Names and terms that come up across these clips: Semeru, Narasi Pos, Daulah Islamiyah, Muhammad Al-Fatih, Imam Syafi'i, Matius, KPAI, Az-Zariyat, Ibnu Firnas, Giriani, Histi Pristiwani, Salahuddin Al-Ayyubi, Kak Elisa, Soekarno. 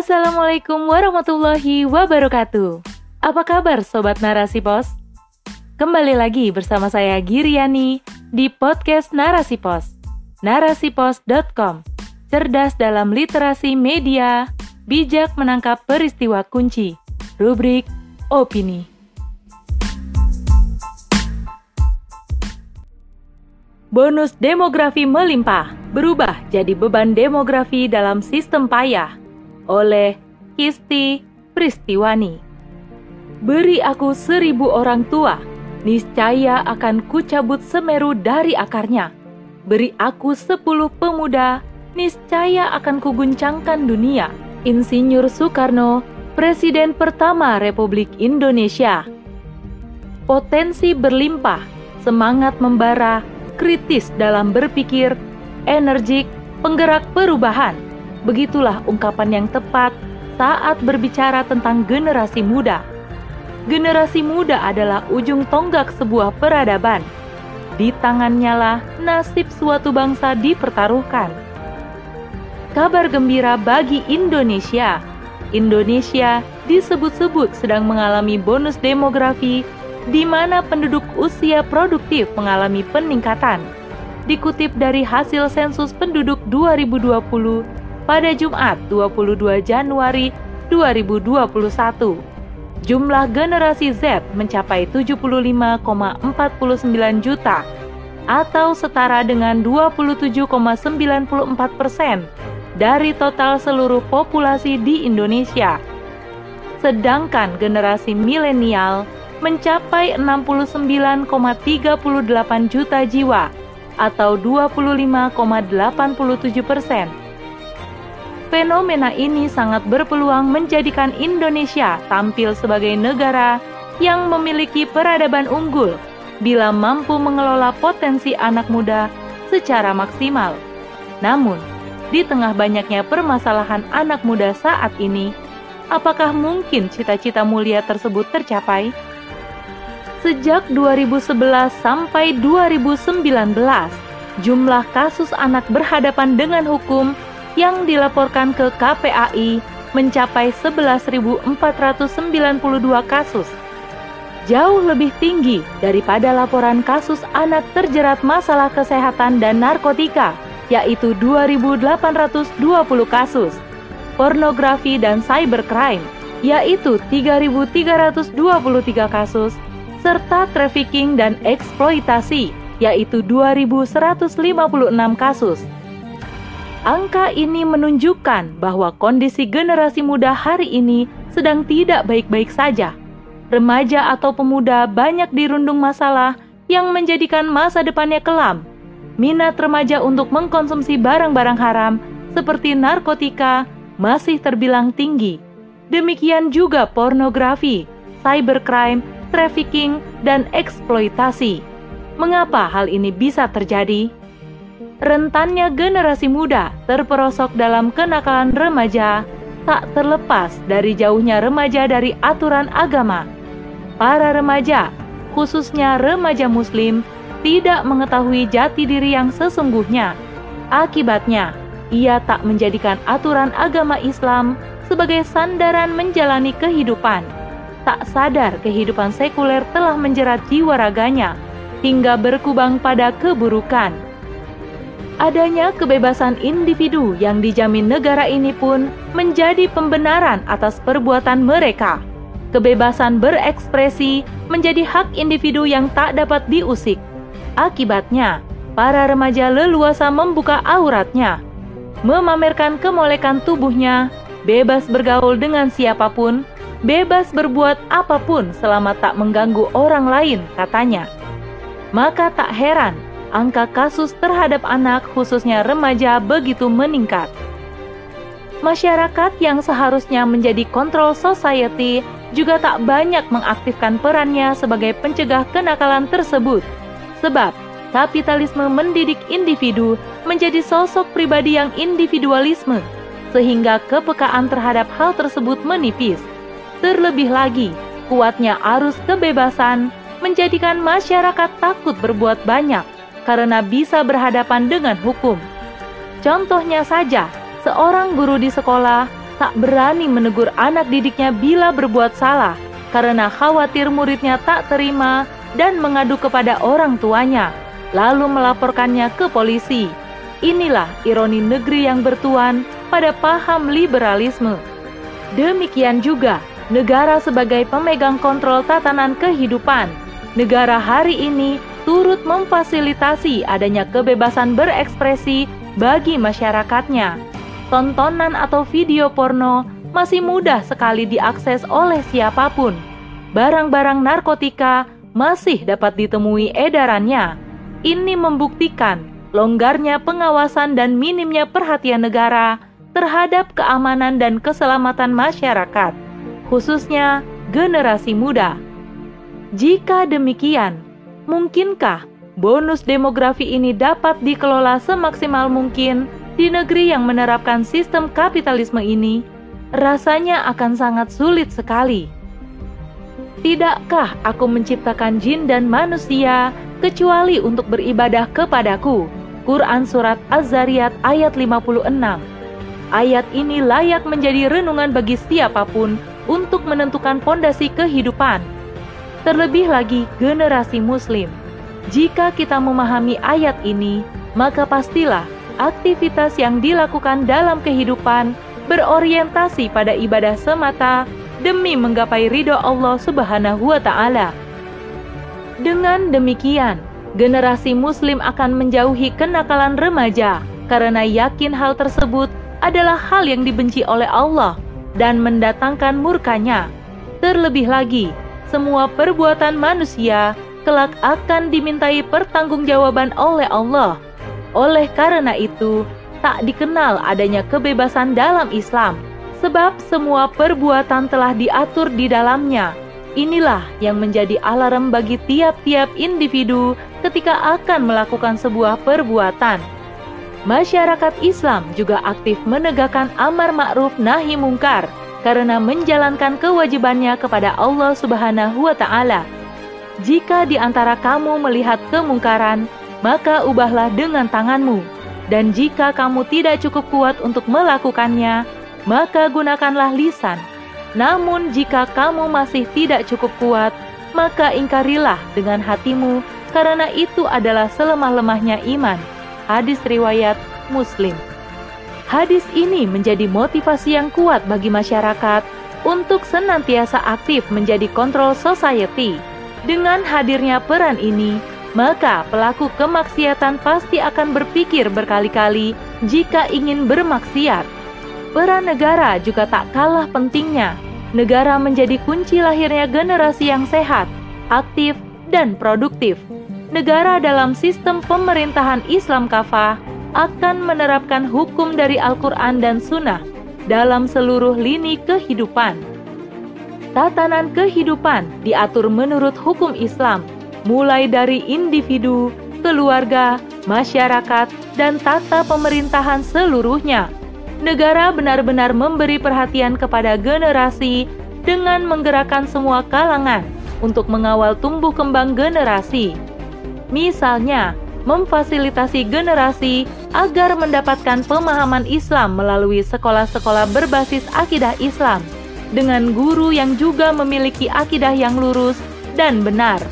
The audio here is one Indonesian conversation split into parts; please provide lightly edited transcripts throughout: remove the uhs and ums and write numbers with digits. Assalamualaikum warahmatullahi wabarakatuh. Apa kabar Sobat Narasi Pos? Kembali lagi bersama saya Giriani di podcast Narasi Pos. Narasipos.com. Cerdas dalam literasi media, bijak menangkap peristiwa kunci. Rubrik Opini. Bonus demografi melimpah, berubah jadi beban demografi dalam sistem payah, oleh Histi Pristiwani. Beri aku 1.000 orang tua, niscaya akan kucabut Semeru dari akarnya. Beri aku 10 pemuda, niscaya akan kuguncangkan dunia. Insinyur Soekarno, Presiden pertama Republik Indonesia. Potensi berlimpah, semangat membara, kritis dalam berpikir, energik, penggerak perubahan. Begitulah ungkapan yang tepat saat berbicara tentang generasi muda. Generasi muda adalah ujung tonggak sebuah peradaban. Di tangannya lah nasib suatu bangsa dipertaruhkan. Kabar gembira bagi Indonesia. Indonesia disebut-sebut sedang mengalami bonus demografi, di mana penduduk usia produktif mengalami peningkatan. Dikutip dari hasil sensus penduduk 2020 pada Jumat 22 Januari 2021. Jumlah generasi Z mencapai 75,49 juta atau setara dengan 27,94% dari total seluruh populasi di Indonesia. Sedangkan generasi milenial mencapai 69,38 juta jiwa atau 25,87%. Fenomena ini sangat berpeluang menjadikan Indonesia tampil sebagai negara yang memiliki peradaban unggul bila mampu mengelola potensi anak muda secara maksimal. Namun, di tengah banyaknya permasalahan anak muda saat ini, apakah mungkin cita-cita mulia tersebut tercapai? Sejak 2011 sampai 2019, jumlah kasus anak berhadapan dengan hukum yang dilaporkan ke KPAI mencapai 11.492 kasus. Jauh lebih tinggi daripada laporan kasus anak terjerat masalah kesehatan dan narkotika, yaitu 2.820 kasus. Pornografi dan cybercrime, yaitu 3.323 kasus. Serta trafficking dan eksploitasi, yaitu 2.156 kasus. Angka ini menunjukkan bahwa kondisi generasi muda hari ini sedang tidak baik-baik saja. Remaja atau pemuda banyak dirundung masalah yang menjadikan masa depannya kelam. Minat remaja untuk mengkonsumsi barang-barang haram seperti narkotika masih terbilang tinggi. Demikian juga pornografi, cybercrime, trafficking, dan eksploitasi. Mengapa hal ini bisa terjadi? Rentannya generasi muda terperosok dalam kenakalan remaja tak terlepas dari jauhnya remaja dari aturan agama. Para remaja, khususnya remaja muslim, tidak mengetahui jati diri yang sesungguhnya. Akibatnya, ia tak menjadikan aturan agama Islam sebagai sandaran menjalani kehidupan. Tak sadar kehidupan sekuler telah menjerat jiwa raganya hingga berkubang pada keburukan. Adanya kebebasan individu yang dijamin negara ini pun menjadi pembenaran atas perbuatan mereka. Kebebasan berekspresi menjadi hak individu yang tak dapat diusik. Akibatnya, para remaja leluasa membuka auratnya, memamerkan kemolekan tubuhnya, bebas bergaul dengan siapapun, bebas berbuat apapun selama tak mengganggu orang lain, katanya. Maka tak heran angka kasus terhadap anak, khususnya remaja, begitu meningkat. Masyarakat yang seharusnya menjadi kontrol society juga tak banyak mengaktifkan perannya sebagai pencegah kenakalan tersebut. Sebab kapitalisme mendidik individu menjadi sosok pribadi yang individualisme, sehingga kepekaan terhadap hal tersebut menipis. Terlebih lagi, kuatnya arus kebebasan menjadikan masyarakat takut berbuat banyak karena bisa berhadapan dengan hukum. Contohnya saja, seorang guru di sekolah tak berani menegur anak didiknya bila berbuat salah karena khawatir muridnya tak terima dan mengadu kepada orang tuanya, lalu melaporkannya ke polisi. Inilah ironi negeri yang bertuan pada paham liberalisme. Demikian juga negara sebagai pemegang kontrol tatanan kehidupan. Negara hari ini turut memfasilitasi adanya kebebasan berekspresi bagi masyarakatnya. Tontonan atau video porno masih mudah sekali diakses oleh siapapun. Barang-barang narkotika masih dapat ditemui edarannya. Ini membuktikan longgarnya pengawasan dan minimnya perhatian negara terhadap keamanan dan keselamatan masyarakat, khususnya generasi muda. Jika demikian, mungkinkah bonus demografi ini dapat dikelola semaksimal mungkin di negeri yang menerapkan sistem kapitalisme ini? Rasanya akan sangat sulit sekali. Tidakkah aku menciptakan jin dan manusia kecuali untuk beribadah kepadaku? Quran Surat Az-Zariyat ayat 56. Ayat ini layak menjadi renungan bagi siapapun untuk menentukan pondasi kehidupan. Terlebih lagi generasi muslim. Jika kita memahami ayat ini, maka pastilah aktivitas yang dilakukan dalam kehidupan berorientasi pada ibadah semata demi menggapai ridho Allah Subhanahu wa ta'ala. Dengan demikian, generasi muslim akan menjauhi kenakalan remaja karena yakin hal tersebut adalah hal yang dibenci oleh Allah dan mendatangkan murkanya. Terlebih lagi, semua perbuatan manusia kelak akan dimintai pertanggungjawaban oleh Allah. Oleh karena itu, tak dikenal adanya kebebasan dalam Islam, sebab semua perbuatan telah diatur di dalamnya. Inilah yang menjadi alarm bagi tiap-tiap individu ketika akan melakukan sebuah perbuatan. Masyarakat Islam juga aktif menegakkan amar ma'ruf nahi mungkar, karena menjalankan kewajibannya kepada Allah Subhanahu wa ta'ala. Jika di antara kamu melihat kemungkaran, maka ubahlah dengan tanganmu. Dan jika kamu tidak cukup kuat untuk melakukannya, maka gunakanlah lisan. Namun jika kamu masih tidak cukup kuat, maka ingkarilah dengan hatimu, karena itu adalah selemah-lemahnya iman. Hadis riwayat Muslim. Hadis ini menjadi motivasi yang kuat bagi masyarakat untuk senantiasa aktif menjadi kontrol society. Dengan hadirnya peran ini, maka pelaku kemaksiatan pasti akan berpikir berkali-kali jika ingin bermaksiat. Peran negara juga tak kalah pentingnya. Negara menjadi kunci lahirnya generasi yang sehat, aktif, dan produktif. Negara dalam sistem pemerintahan Islam kafah akan menerapkan hukum dari Al-Quran dan Sunnah dalam seluruh lini kehidupan. Tatanan kehidupan diatur menurut hukum Islam, mulai dari individu, keluarga, masyarakat, dan tata pemerintahan seluruhnya. Negara benar-benar memberi perhatian kepada generasi dengan menggerakkan semua kalangan untuk mengawal tumbuh kembang generasi. Misalnya, memfasilitasi generasi agar mendapatkan pemahaman Islam melalui sekolah-sekolah berbasis akidah Islam dengan guru yang juga memiliki akidah yang lurus dan benar,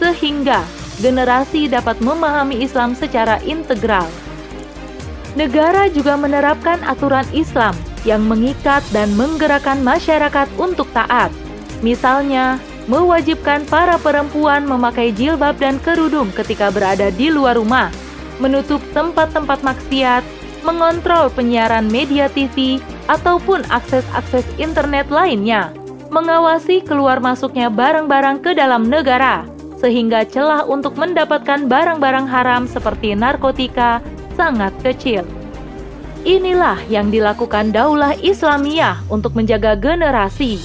sehingga generasi dapat memahami Islam secara integral. Negara juga menerapkan aturan Islam yang mengikat dan menggerakkan masyarakat untuk taat. Misalnya, mewajibkan para perempuan memakai jilbab dan kerudung ketika berada di luar rumah, menutup tempat-tempat maksiat, mengontrol penyiaran media TV ataupun akses-akses internet lainnya, mengawasi keluar masuknya barang-barang ke dalam negara, sehingga celah untuk mendapatkan barang-barang haram seperti narkotika sangat kecil. Inilah yang dilakukan Daulah Islamiyah untuk menjaga generasi.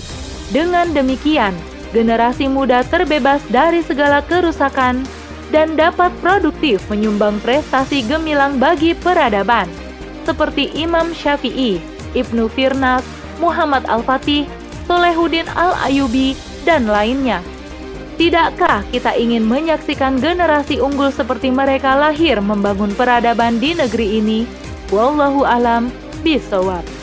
Dengan demikian, generasi muda terbebas dari segala kerusakan dan dapat produktif menyumbang prestasi gemilang bagi peradaban, seperti Imam Syafi'i, Ibnu Firnas, Muhammad Al-Fatih, Salahuddin Al-Ayyubi, dan lainnya. Tidakkah kita ingin menyaksikan generasi unggul seperti mereka lahir membangun peradaban di negeri ini? Wallahu a'lam bishawab.